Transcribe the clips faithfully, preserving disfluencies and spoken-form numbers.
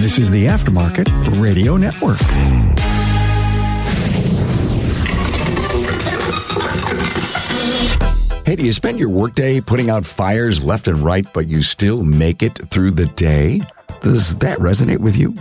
This is the Aftermarket Radio Network. Hey, do you spend your workday putting out fires left and right, but you still make it through the day? Does that resonate with you?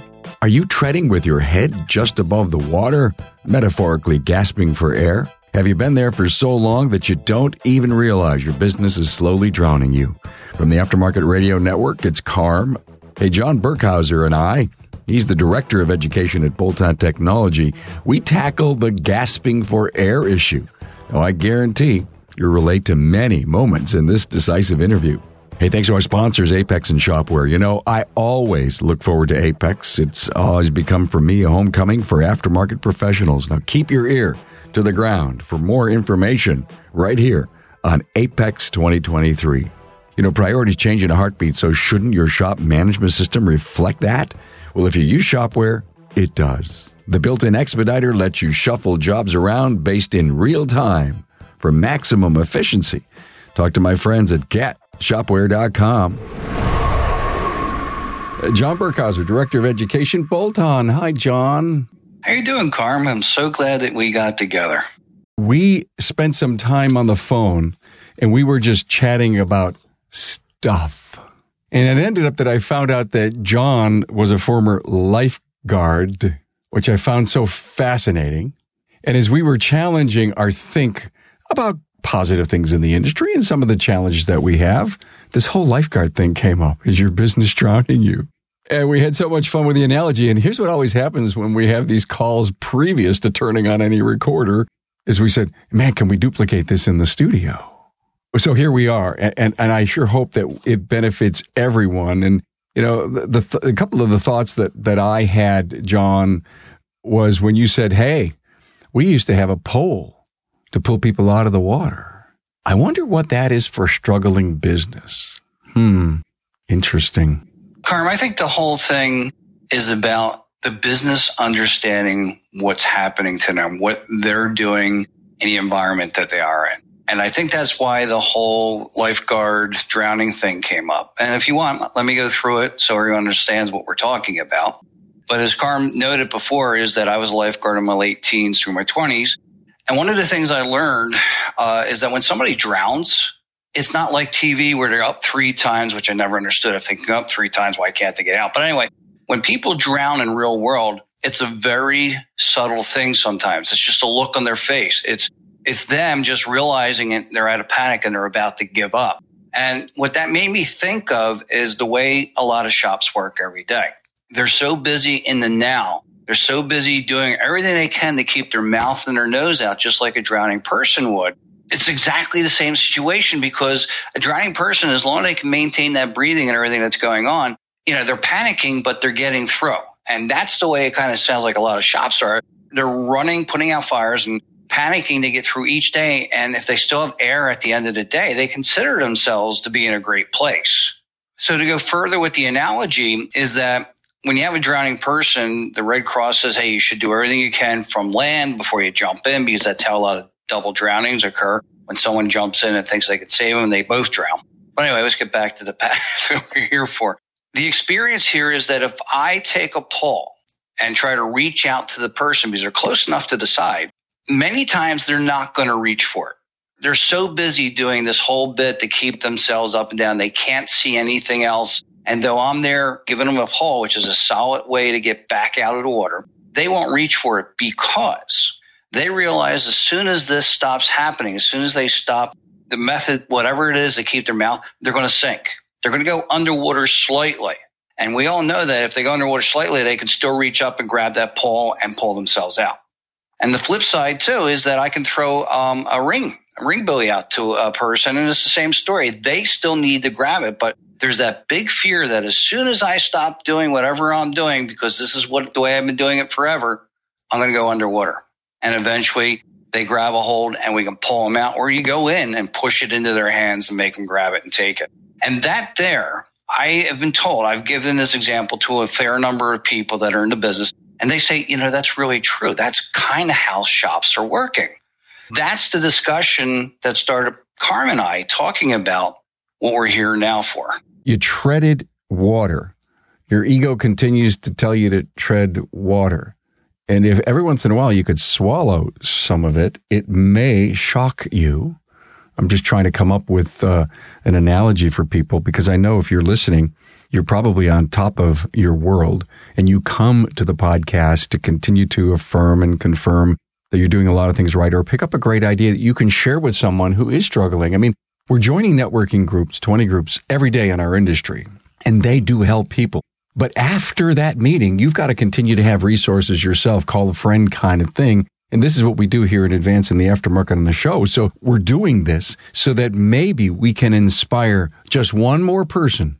Are you treading with your head just above the water, metaphorically gasping for air? Have you been there for so long that you don't even realize your business is slowly drowning you? From the Aftermarket Radio Network, it's CARM. Hey, John Burkhauser and I, he's the Director of Education at Bolt On Technology, we tackle the gasping for air issue. Now, I guarantee you'll relate to many moments in this decisive interview. Hey, thanks to our sponsors, Apex and Shopware. You know, I always look forward to Apex. It's always become, for me, a homecoming for aftermarket professionals. Now, keep your ear to the ground for more information right here on Apex twenty twenty-three. You know, priorities change in a heartbeat, so shouldn't your shop management system reflect that? Well, if you use Shopware, it does. The built-in expediter lets you shuffle jobs around based in real time for maximum efficiency. Talk to my friends at get shopware dot com. John Burkhauser, Director of Education, Bolt On. Hi, John. How you doing, Carm? I'm so glad that we got together. We spent some time on the phone, and we were just chatting about stuff. And it ended up that I found out that John was a former lifeguard, which I found so fascinating. And as we were challenging our think about positive things in the industry and some of the challenges that we have, this whole lifeguard thing came up. Is your business drowning you? And we had so much fun with the analogy. And here's what always happens when we have these calls previous to turning on any recorder is we said, man, can we duplicate this in the studio? So here we are, and, and, and I sure hope that it benefits everyone. And, you know, the th- a couple of the thoughts that, that I had, John, was when you said, hey, we used to have a pole to pull people out of the water. I wonder what that is for struggling business. Hmm, interesting. Carm, I think the whole thing is about the business understanding what's happening to them, what they're doing in the environment that they are in. And I think that's why the whole lifeguard drowning thing came up. And if you want, let me go through it so everyone understands what we're talking about. But as Carm noted before, is that I was a lifeguard in my late teens through my twenties. And one of the things I learned uh, is that when somebody drowns, it's not like T V where they're up three times, which I never understood. If they can go up three times, why can't they get out? But anyway, when people drown in real world, it's a very subtle thing sometimes. It's just a look on their face. It's It's them just realizing it, they're out of panic and they're about to give up. And what that made me think of is the way a lot of shops work every day. They're so busy in the now. They're so busy doing everything they can to keep their mouth and their nose out, just like a drowning person would. It's exactly the same situation because a drowning person, as long as they can maintain that breathing and everything that's going on, you know, they're panicking, but they're getting through. And that's the way it kind of sounds like a lot of shops are. They're running, putting out fires and panicking to get through each day. And if they still have air at the end of the day, they consider themselves to be in a great place. So to go further with the analogy is that when you have a drowning person, the Red Cross says, hey, you should do everything you can from land before you jump in, because that's how a lot of double drownings occur. When someone jumps in and thinks they can save them, they both drown. But anyway, let's get back to the path that we're here for. The experience here is that if I take a pull and try to reach out to the person because they're close enough to the side, many times they're not going to reach for it. They're so busy doing this whole bit to keep themselves up and down. They can't see anything else. And though I'm there giving them a pull, which is a solid way to get back out of the water, they won't reach for it because they realize as soon as this stops happening, as soon as they stop the method, whatever it is to keep their mouth, they're going to sink. They're going to go underwater slightly. And we all know that if they go underwater slightly, they can still reach up and grab that pole and pull themselves out. And the flip side, too, is that I can throw um, a ring, a ring buoy out to a person, and it's the same story. They still need to grab it, but there's that big fear that as soon as I stop doing whatever I'm doing, because this is what the way I've been doing it forever, I'm going to go underwater. And eventually, they grab a hold, and we can pull them out, or you go in and push it into their hands and make them grab it and take it. And that there, I have been told, I've given this example to a fair number of people that are in the business, and they say, you know, that's really true. That's kind of how shops are working. That's the discussion that started Carm and I talking about what we're here now for. You treaded water. your ego continues to tell you to tread water. And if every once in a while you could swallow some of it, it may shock you. I'm just trying to come up with uh, an analogy for people, because I know if you're listening, you're probably on top of your world, and you come to the podcast to continue to affirm and confirm that you're doing a lot of things right, or pick up a great idea that you can share with someone who is struggling. I mean, we're joining networking groups, twenty groups every day in our industry, and they do help people. But after that meeting, you've got to continue to have resources yourself, call a friend kind of thing. And this is what we do here in Advance in the Aftermarket on the show. So we're doing this so that maybe we can inspire just one more person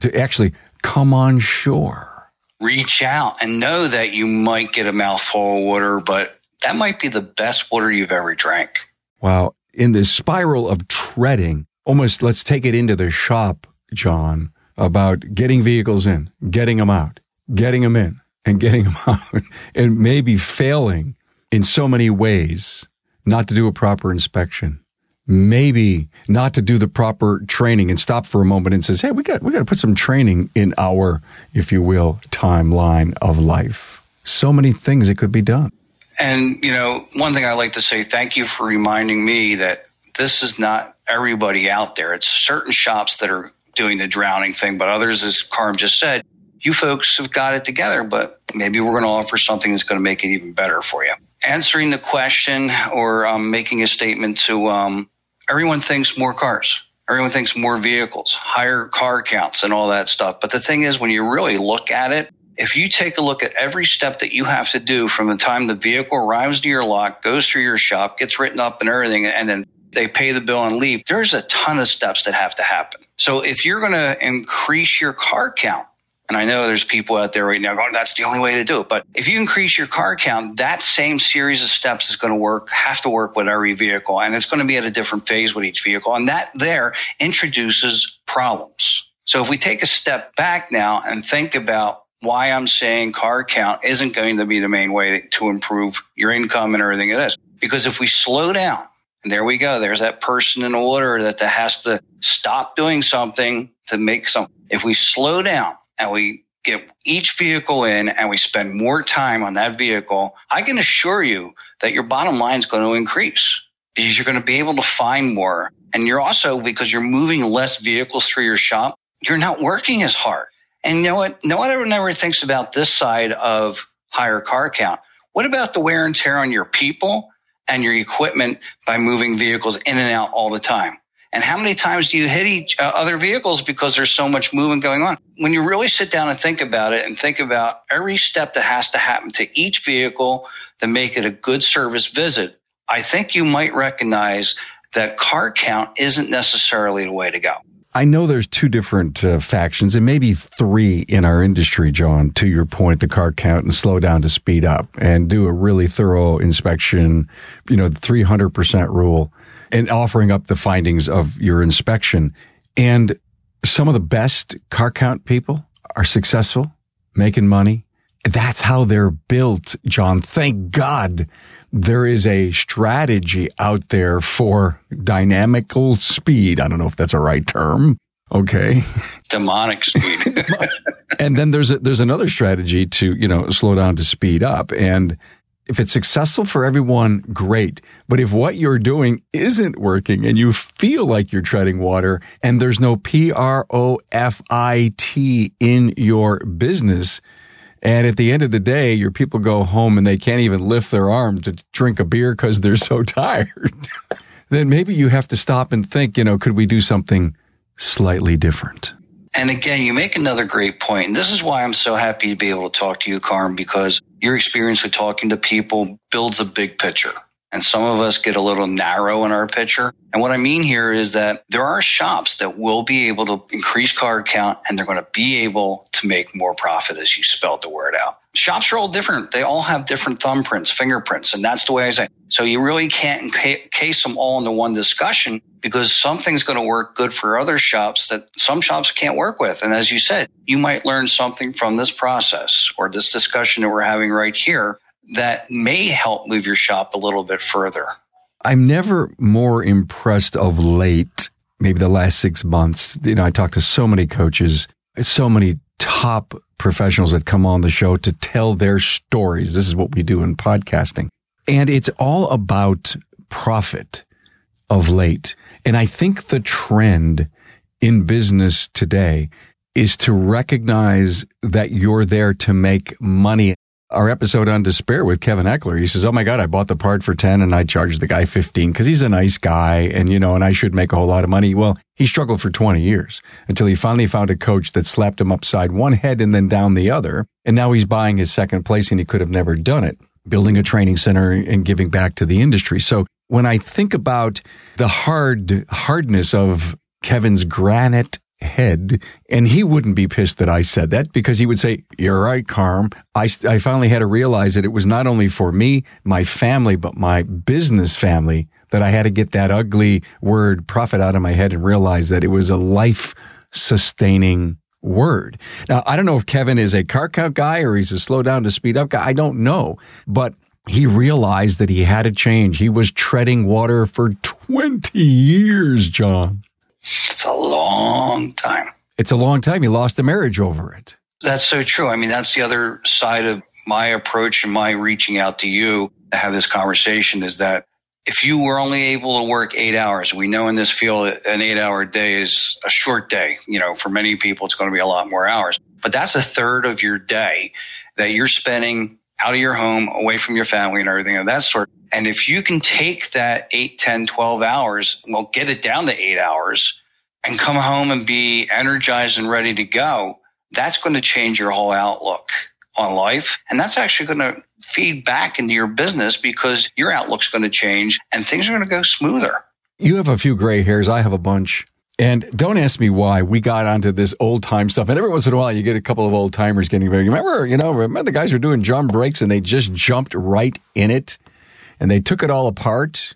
to actually come on shore. Reach out and know that you might get a mouthful of water, but that might be the best water you've ever drank. Wow. In this spiral of treading, almost let's take it into the shop, John, about getting vehicles in, getting them out, getting them in, and getting them out, and maybe failing in so many ways, not to do a proper inspection, maybe not to do the proper training, and stop for a moment and says, hey, we got we got to put some training in our, if you will, timeline of life. So many things that could be done. And, you know, one thing I like to say, thank you for reminding me that this is not everybody out there. It's certain shops that are doing the drowning thing, but others, as Carm just said, you folks have got it together, but maybe we're going to offer something that's going to make it even better for you. Answering the question, or um, making a statement to um, everyone thinks more cars, everyone thinks more vehicles, higher car counts and all that stuff. But the thing is, when you really look at it, if you take a look at every step that you have to do from the time the vehicle arrives to your lot, goes through your shop, gets written up and everything, and then they pay the bill and leave, there's a ton of steps that have to happen. So if you're going to increase your car count, and I know there's people out there right now going, that's the only way to do it. But if you increase your car count, that same series of steps is going to work, have to work with every vehicle. And it's going to be at a different phase with each vehicle. And that there introduces problems. So if we take a step back now and think about why I'm saying car count isn't going to be the main way to improve your income and everything it is. Because if we slow down, and there we go, there's that person in the water that has to stop doing something to make something. If we slow down and we get each vehicle in and we spend more time on that vehicle, I can assure you that your bottom line is going to increase, because you're going to be able to find more. And you're also, because you're moving less vehicles through your shop, you're not working as hard. And you know what? No one ever never thinks about this side of higher car count. What about the wear and tear on your people and your equipment by moving vehicles in and out all the time? And how many times do you hit each uh, other vehicles because there's so much movement going on? When you really sit down and think about it, and think about every step that has to happen to each vehicle to make it a good service visit, I think you might recognize that car count isn't necessarily the way to go. I know there's two different uh, factions, and maybe three in our industry, John, to your point, the car count and slow down to speed up and do a really thorough inspection, you know, the three hundred percent rule, and offering up the findings of your inspection. And some of the best car count people are successful, making money. That's how they're built, John. Thank God there is a strategy out there for dynamical speed. I don't know if that's a right term. Okay. Demonic speed. And then there's a, there's another strategy to, you know, slow down to speed up. And if it's successful for everyone, great. But if what you're doing isn't working and you feel like you're treading water and there's no P R O F I T in your business, and at the end of the day, your people go home and they can't even lift their arm to drink a beer because they're so tired, then maybe you have to stop and think, you know, could we do something slightly different? And again, you make another great point. And this is why I'm so happy to be able to talk to you, Carm, because your experience with talking to people builds a big picture. And some of us get a little narrow in our picture. And what I mean here is that there are shops that will be able to increase car count, and they're going to be able to make more profit, as you spelled the word out. Shops are all different. They all have different thumbprints, fingerprints. And that's the way I say it. So you really can't encase them all into one discussion, because something's going to work good for other shops that some shops can't work with. And as you said, you might learn something from this process or this discussion that we're having right here that may help move your shop a little bit further. I'm never more impressed of late, maybe the last six months. You know, I talked to so many coaches, so many top professionals that come on the show to tell their stories. This is what we do in podcasting. And it's all about profit of late. And I think the trend in business today is to recognize that you're there to make money. Our episode on despair with Kevin Eckler, he says, oh my God, I bought the part for ten and I charged the guy fifteen because he's a nice guy and, you know, and I should make a whole lot of money. Well, he struggled for twenty years until he finally found a coach that slapped him upside one head and then down the other. And now he's buying his second place and he could have never done it, building a training center and giving back to the industry. So when I think about the hard hardness of Kevin's granite head, and he wouldn't be pissed that I said that, because he would say, you're right, Carm. I, I finally had to realize that it was not only for me, my family, but my business family, that I had to get that ugly word profit out of my head and realize that it was a life-sustaining word. Now, I don't know if Kevin is a car count guy or he's a slow down to speed up guy. I don't know, but he realized that he had to change. He was treading water for twenty years, John. It's a long time. It's a long time. You lost a marriage over it. That's so true. I mean, that's the other side of my approach and my reaching out to you to have this conversation, is that if you were only able to work eight hours, we know in this field an eight-hour day is a short day. You know, for many people, it's going to be a lot more hours. But that's a third of your day that you're spending out of your home, away from your family and everything of that sort. And if you can take that eight, ten, twelve hours, well, get it down to eight hours and come home and be energized and ready to go, that's going to change your whole outlook on life. And that's actually going to feed back into your business, because your outlook's going to change and things are going to go smoother. You have a few gray hairs. I have a bunch. And don't ask me why we got onto this old time stuff. And every once in a while, you get a couple of old timers getting very, remember, you know, remember the guys were doing drum breaks and they just jumped right in it. And they took it all apart.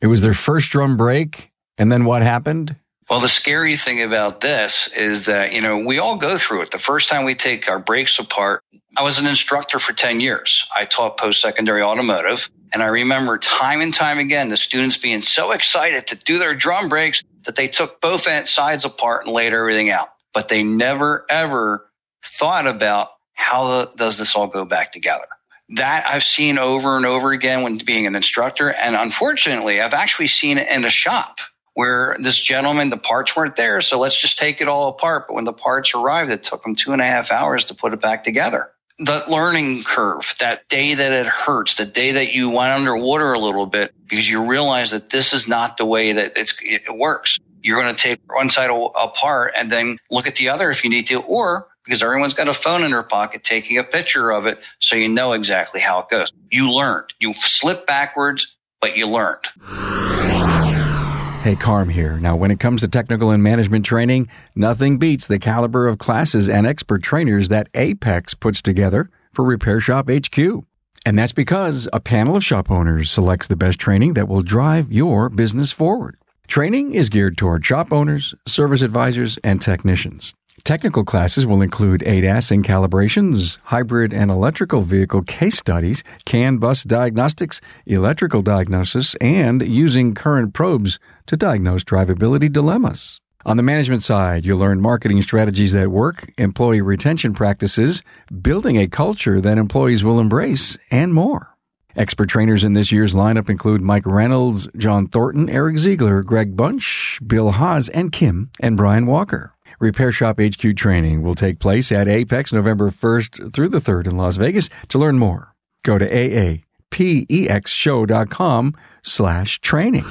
It was their first drum break. And then what happened? Well, the scary thing about this is that, you know, we all go through it. The first time we take our breaks apart, I was an instructor for ten years. I taught post-secondary automotive. And I remember time and time again, the students being so excited to do their drum breaks that they took both sides apart and laid everything out. But they never, ever thought about how does this all go back together. That I've seen over and over again when being an instructor. And unfortunately, I've actually seen it in a shop where this gentleman, the parts weren't there. So let's just take it all apart. But when the parts arrived, it took them two and a half hours to put it back together. The learning curve, that day that it hurts, the day that you went underwater a little bit because you realize that this is not the way that it's, it works. You're going to take one side apart and then look at the other if you need to, or because everyone's got a phone in their pocket taking a picture of it so you know exactly how it goes. You learned. You slipped backwards, but you learned. Hey, Carm here. Now, when it comes to technical and management training, nothing beats the caliber of classes and expert trainers that Apex puts together for Repair Shop H Q. And that's because a panel of shop owners selects the best training that will drive your business forward. Training is geared toward shop owners, service advisors, and technicians. Technical classes will include A D A S and calibrations, hybrid and electrical vehicle case studies, C A N bus diagnostics, electrical diagnosis, and using current probes to diagnose drivability dilemmas. On the management side, you'll learn marketing strategies that work, employee retention practices, building a culture that employees will embrace, and more. Expert trainers in this year's lineup include Mike Reynolds, John Thornton, Eric Ziegler, Greg Bunch, Bill Haas, and Kim, and Brian Walker. Repair Shop H Q training will take place at Apex November first through the third in Las Vegas. To learn more, go to aapexshow.com slash training.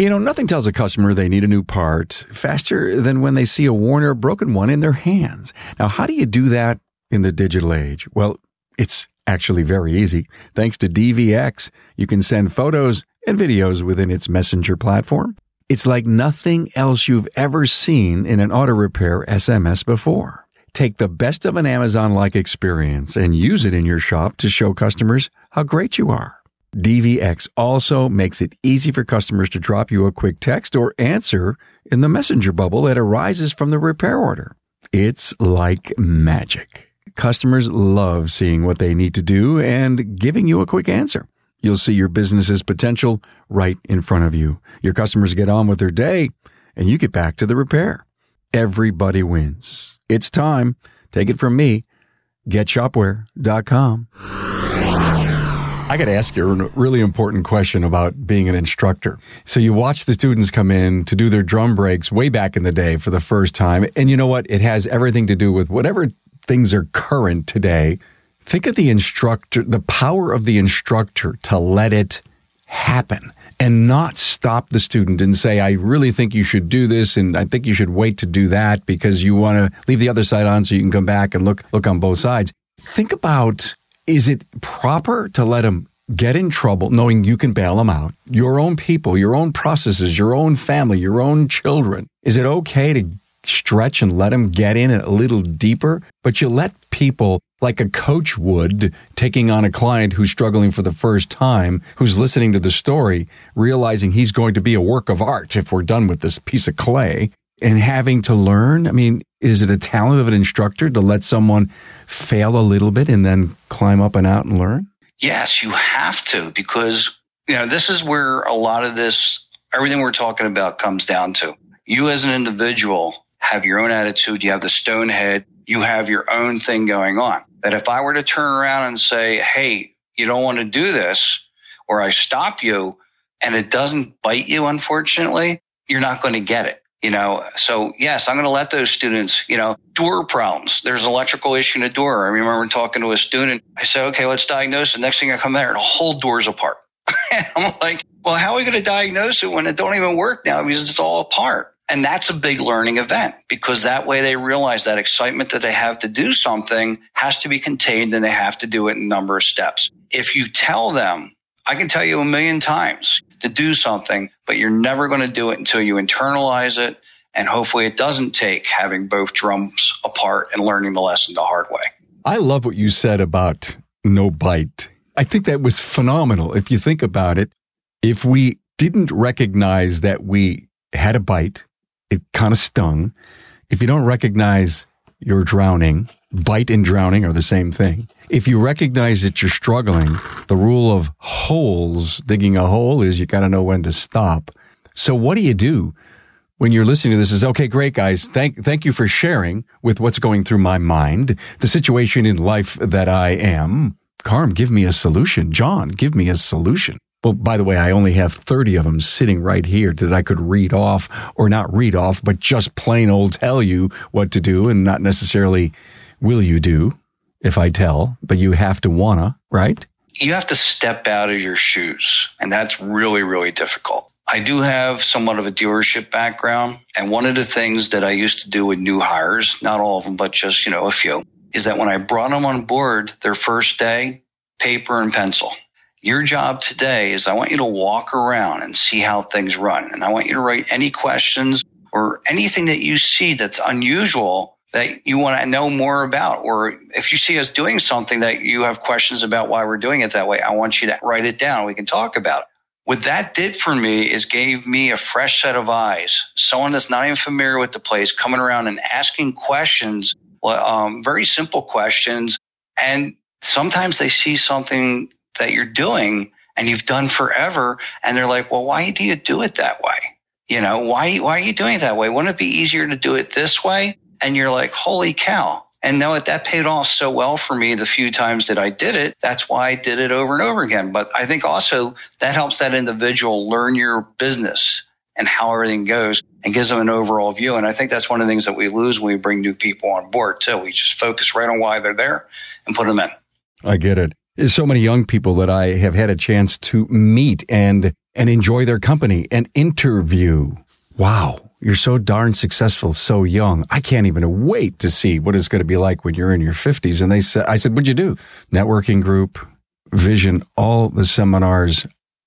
You know, nothing tells a customer they need a new part faster than when they see a worn or broken one in their hands. Now, how do you do that in the digital age? Well, it's actually very easy. Thanks to D V X, you can send photos and videos within its messenger platform. It's like nothing else you've ever seen in an auto repair S M S before. Take the best of an Amazon-like experience and use it in your shop to show customers how great you are. D V X also makes it easy for customers to drop you a quick text or answer in the messenger bubble that arises from the repair order. It's like magic. Customers love seeing what they need to do and giving you a quick answer. You'll see your business's potential right in front of you. Your customers get on with their day, and you get back to the repair. Everybody wins. It's time. Take it from me. Get Shopware dot com. I got to ask you a really important question about being an instructor. So you watch the students come in to do their drum breaks way back in the day for the first time. And you know what? It has everything to do with whatever things are current today. Think of the instructor, the power of the instructor to let it happen and not stop the student and say, I really think you should do this, and I think you should wait to do that because you want to leave the other side on so you can come back and look look on both sides. Think about, is it proper to let them get in trouble knowing you can bail them out? Your own people, your own processes, your own family, your own children. Is it okay to stretch and let them get in a little deeper? But you let people, like a coach would, taking on a client who's struggling for the first time, who's listening to the story, realizing he's going to be a work of art if we're done with this piece of clay, and having to learn. I mean, is it a talent of an instructor to let someone fail a little bit and then climb up and out and learn? Yes, you have to, because, you know, this is where a lot of this, everything we're talking about comes down to. You as an individual have your own attitude. You have the stone head. You have your own thing going on. That if I were to turn around and say, hey, you don't want to do this, or I stop you and it doesn't bite you, unfortunately, you're not going to get it. You know, so yes, I'm going to let those students, you know, door problems. There's an electrical issue in a door. I remember talking to a student. I said, okay, let's diagnose it. Next thing I come there, the whole door's apart. I'm like, well, how are we going to diagnose it when it don't even work now because it's all apart? And that's a big learning event, because that way they realize that excitement that they have to do something has to be contained, and they have to do it in a number of steps. If you tell them, I can tell you a million times to do something, but you're never going to do it until you internalize it. And hopefully it doesn't take having both drums apart and learning the lesson the hard way. I love what you said about no bite. I think that was phenomenal. If you think about it, if we didn't recognize that we had a bite, it kind of stung. If you don't recognize you're drowning, bite and drowning are the same thing. If you recognize that you're struggling, the rule of holes, digging a hole, is you got to know when to stop. So what do you do when you're listening to this? Is, okay, great, guys. Thank thank you for sharing with what's going through my mind, the situation in life that I am. Carm, give me a solution. John, give me a solution. Well, by the way, I only have thirty of them sitting right here that I could read off, or not read off, but just plain old tell you what to do, and not necessarily will you do if I tell, but you have to wanna, right? You have to step out of your shoes, and that's really, really difficult. I do have somewhat of a dealership background, and one of the things that I used to do with new hires, not all of them, but just, you know, a few, is that when I brought them on board their first day, paper and pencil. Your job today is I want you to walk around and see how things run. And I want you to write any questions or anything that you see that's unusual that you want to know more about. Or if you see us doing something that you have questions about why we're doing it that way, I want you to write it down. We can talk about it. What that did for me is gave me a fresh set of eyes. Someone that's not even familiar with the place coming around and asking questions, um, very simple questions. And sometimes they see something that you're doing and you've done forever, and they're like, well, why do you do it that way? You know, why why are you doing it that way? Wouldn't it be easier to do it this way? And you're like, holy cow. And no, that paid off so well for me the few times that I did it. That's why I did it over and over again. But I think also that helps that individual learn your business and how everything goes, and gives them an overall view. And I think that's one of the things that we lose when we bring new people on board too. We just focus right on why they're there and put them in. I get it. There's so many young people that I have had a chance to meet and and enjoy their company and interview. Wow, you're so darn successful, so young. I can't even wait to see what it's going to be like when you're in your fifties. And they said, I said, what'd you do? Networking group, vision, all the seminars.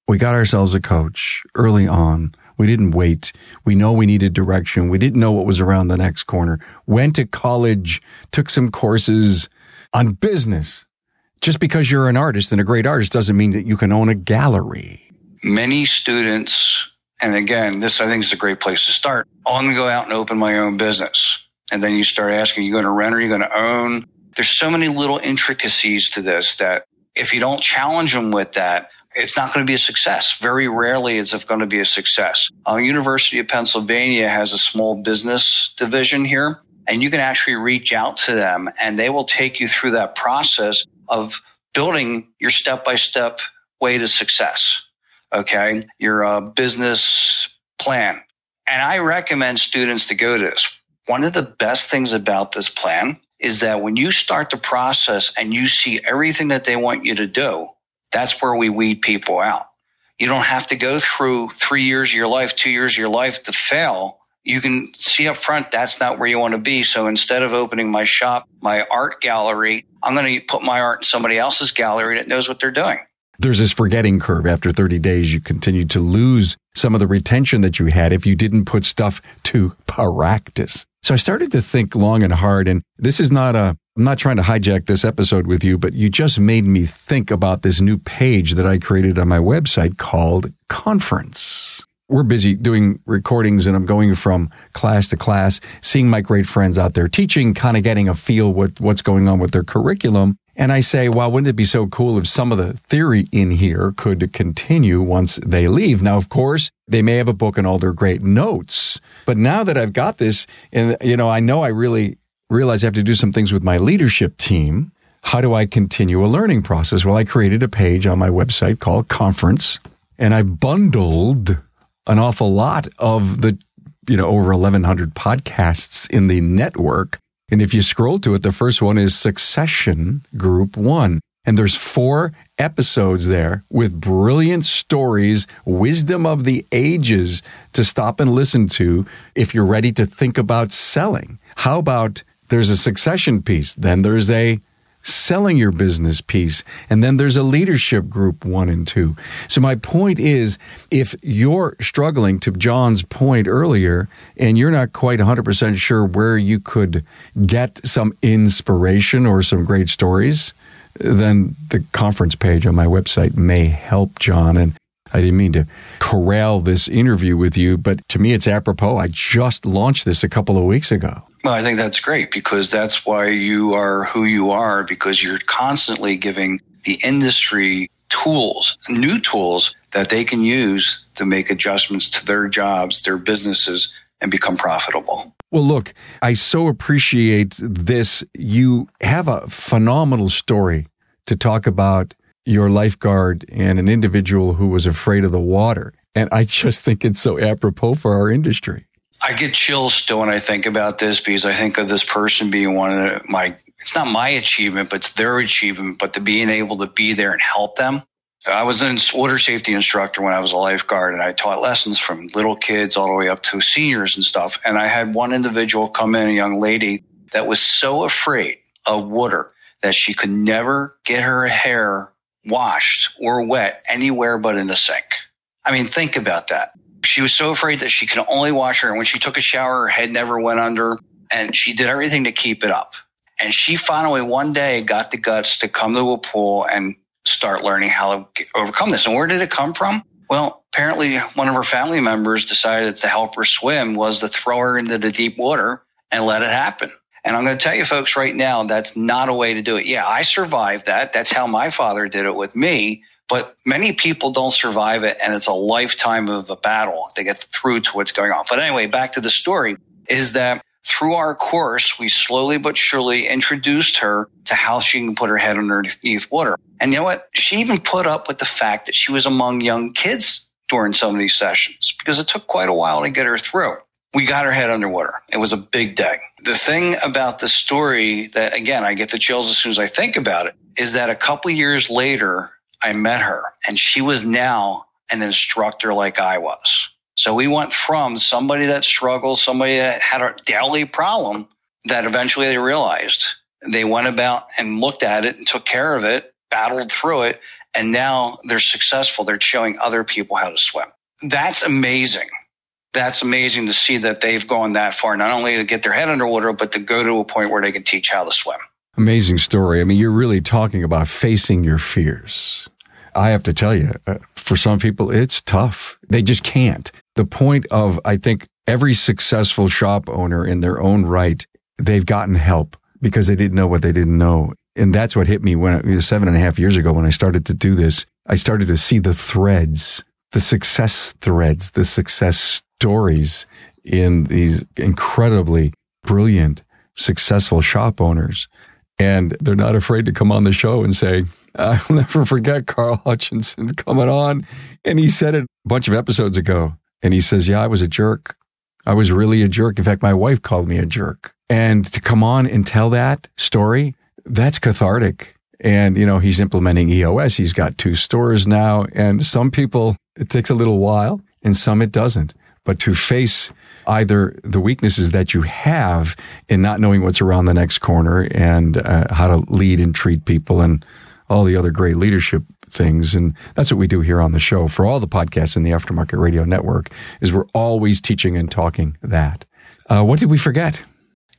We got ourselves a coach early on. We didn't wait. We know we needed direction. We didn't know what was around the next corner. Went to college, took some courses on business. Just because you're an artist and a great artist doesn't mean that you can own a gallery. Many students, and again, this I think is a great place to start. Oh, I'm going to go out and open my own business. And then you start asking, are you going to rent or are you going to own? There's so many little intricacies to this that if you don't challenge them with that, it's not going to be a success. Very rarely is it going to be a success. Uh, University of Pennsylvania has a small business division here, and you can actually reach out to them and they will take you through that process of building your step-by-step way to success, okay? Your uh, business plan. And I recommend students to go to this. One of the best things about this plan is that when you start the process and you see everything that they want you to do, that's where we weed people out. You don't have to go through three years of your life, two years of your life to fail. You can see up front, that's not where you want to be. So instead of opening my shop, my art gallery, I'm going to put my art in somebody else's gallery that knows what they're doing. There's this forgetting curve. After thirty days, you continue to lose some of the retention that you had if you didn't put stuff to practice. So I started to think long and hard, and this is not a, I'm not trying to hijack this episode with you, but you just made me think about this new page that I created on my website called Conference. We're busy doing recordings, and I'm going from class to class, seeing my great friends out there teaching, kind of getting a feel what what's going on with their curriculum. And I say, well, wouldn't it be so cool if some of the theory in here could continue once they leave? Now, of course, they may have a book and all their great notes, but now that I've got this, and you know, I know I really... realize I have to do some things with my leadership team. How do I continue a learning process? Well, I created a page on my website called Conference, and I bundled an awful lot of the, you know, over eleven hundred podcasts in the network. And if you scroll to it, the first one is Succession Group One. And there's four episodes there with brilliant stories, wisdom of the ages to stop and listen to if you're ready to think about selling. How about there's a succession piece, then there's a selling your business piece, and then there's a leadership group one and two. So my point is, if you're struggling, to John's point earlier, and you're not quite one hundred percent sure where you could get some inspiration or some great stories, then the conference page on my website may help, John. And I didn't mean to corral this interview with you, but to me, it's apropos. I just launched this a couple of weeks ago. Well, I think that's great, because that's why you are who you are, because you're constantly giving the industry tools, new tools that they can use to make adjustments to their jobs, their businesses, and become profitable. Well, look, I so appreciate this. You have a phenomenal story to talk about your lifeguard and an individual who was afraid of the water. And I just think it's so apropos for our industry. I get chills still when I think about this, because I think of this person being one of my, it's not my achievement, but it's their achievement, but to being able to be there and help them. I was a water safety instructor when I was a lifeguard, and I taught lessons from little kids all the way up to seniors and stuff. And I had one individual come in, a young lady that was so afraid of water that she could never get her hair washed or wet anywhere but in the sink. I mean, think about that. She was so afraid that she could only wash her. And when she took a shower, her head never went under, and she did everything to keep it up. And she finally one day got the guts to come to a pool and start learning how to overcome this. And where did it come from? Well, apparently one of her family members decided to help her swim was to throw her into the deep water and let it happen. And I'm going to tell you folks right now, that's not a way to do it. Yeah, I survived that. That's how my father did it with me. But many people don't survive it, and it's a lifetime of a battle to get through to what's going on. But anyway, back to the story, is that through our course, we slowly but surely introduced her to how she can put her head underneath water. And you know what? She even put up with the fact that she was among young kids during some of these sessions, because it took quite a while to get her through. We got her head underwater. It was a big day. The thing about the story that, again, I get the chills as soon as I think about it, is that a couple years later, I met her, and she was now an instructor like I was. So we went from somebody that struggled, somebody that had a daily problem, that eventually they realized. They went about and looked at it and took care of it, battled through it, and now they're successful. They're showing other people how to swim. That's amazing. That's amazing to see that they've gone that far, not only to get their head underwater, but to go to a point where they can teach how to swim. Amazing story. I mean, you're really talking about facing your fears. I have to tell you, for some people, it's tough. They just can't. The point of, I think, every successful shop owner in their own right, they've gotten help because they didn't know what they didn't know. And that's what hit me when it was seven and a half years ago when I started to do this. I started to see the threads, the success threads, the success stories in these incredibly brilliant, successful shop owners. And they're not afraid to come on the show and say, I'll never forget Carl Hutchinson coming on. And he said it a bunch of episodes ago. And he says, yeah, I was a jerk. I was really a jerk. In fact, my wife called me a jerk. And to come on and tell that story, that's cathartic. And, you know, he's implementing E O S. He's got two stores now. And some people, it takes a little while and some it doesn't. But to face either the weaknesses that you have in not knowing what's around the next corner and uh, how to lead and treat people and all the other great leadership things. And that's what we do here on the show for all the podcasts in the Aftermarket Radio Network is we're always teaching and talking that. Uh, what did we forget?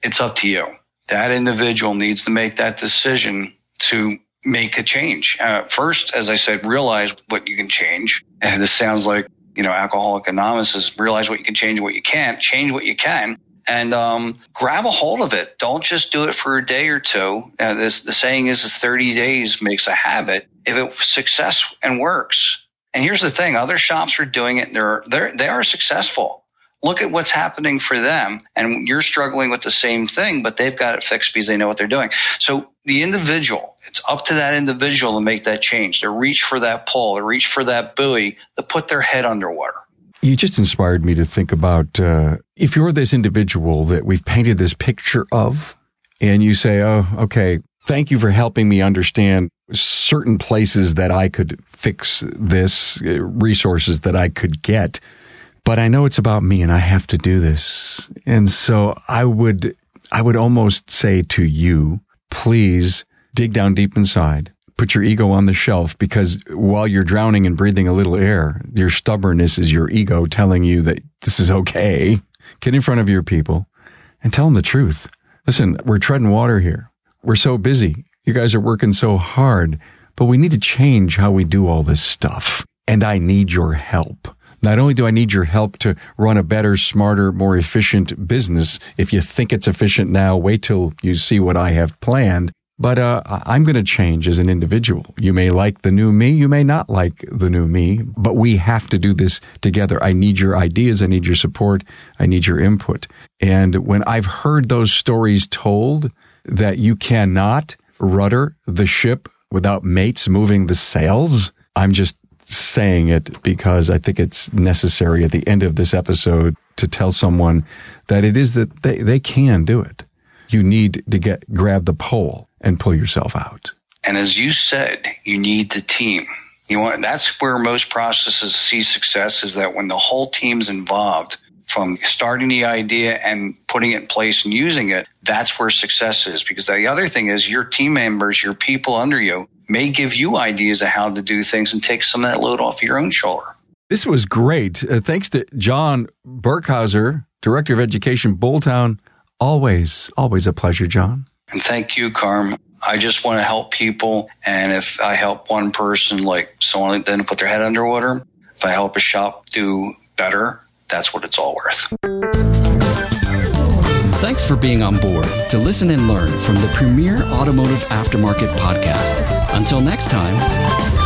It's up to you. That individual needs to make that decision to make a change. Uh, first, as I said, realize what you can change. And this sounds like, you know, Alcoholic Anonymous is realize what you can change and what you can't, change what you can, and um, grab a hold of it. Don't just do it for a day or two. Uh, this, the saying is, is thirty days makes a habit if it's success and works. And here's the thing. Other shops are doing it. They're, they're, they are successful. Look at what's happening for them. And you're struggling with the same thing, but they've got it fixed because they know what they're doing. So the individual, it's up to that individual to make that change, to reach for that pole, to reach for that buoy, to put their head underwater. You just inspired me to think about uh, if you're this individual that we've painted this picture of and you say, oh, okay, thank you for helping me understand certain places that I could fix this, resources that I could get. But I know it's about me and I have to do this. And so I would, I would almost say to you, please dig down deep inside, put your ego on the shelf, because while you're drowning and breathing a little air, your stubbornness is your ego telling you that this is okay. Get in front of your people and tell them the truth. Listen, we're treading water here. We're so busy. You guys are working so hard, but we need to change how we do all this stuff. And I need your help. Not only do I need your help to run a better, smarter, more efficient business, if you think it's efficient now, wait till you see what I have planned, but uh I'm going to change as an individual. You may like the new me, you may not like the new me, but we have to do this together. I need your ideas, I need your support, I need your input. And when I've heard those stories told that you cannot rudder the ship without mates moving the sails, I'm just saying it because I think it's necessary at the end of this episode to tell someone that it is that they, they can do it. You need to get grab the pole and pull yourself out. And as you said, you need the team. You want that's where most processes see success is that when the whole team's involved from starting the idea and putting it in place and using it, that's where success is. Because the other thing is your team members, your people under you, may give you ideas of how to do things and take some of that load off your own shoulder. This was great. Uh, thanks to John Burkhauser, Director of Education, Bolt On. Always, always a pleasure, John. And thank you, C A R M. I just want to help people. And if I help one person, like someone didn't put their head underwater, if I help a shop do better, that's what it's all worth. Thanks for being on board to listen and learn from the premier automotive aftermarket podcast. Until next time.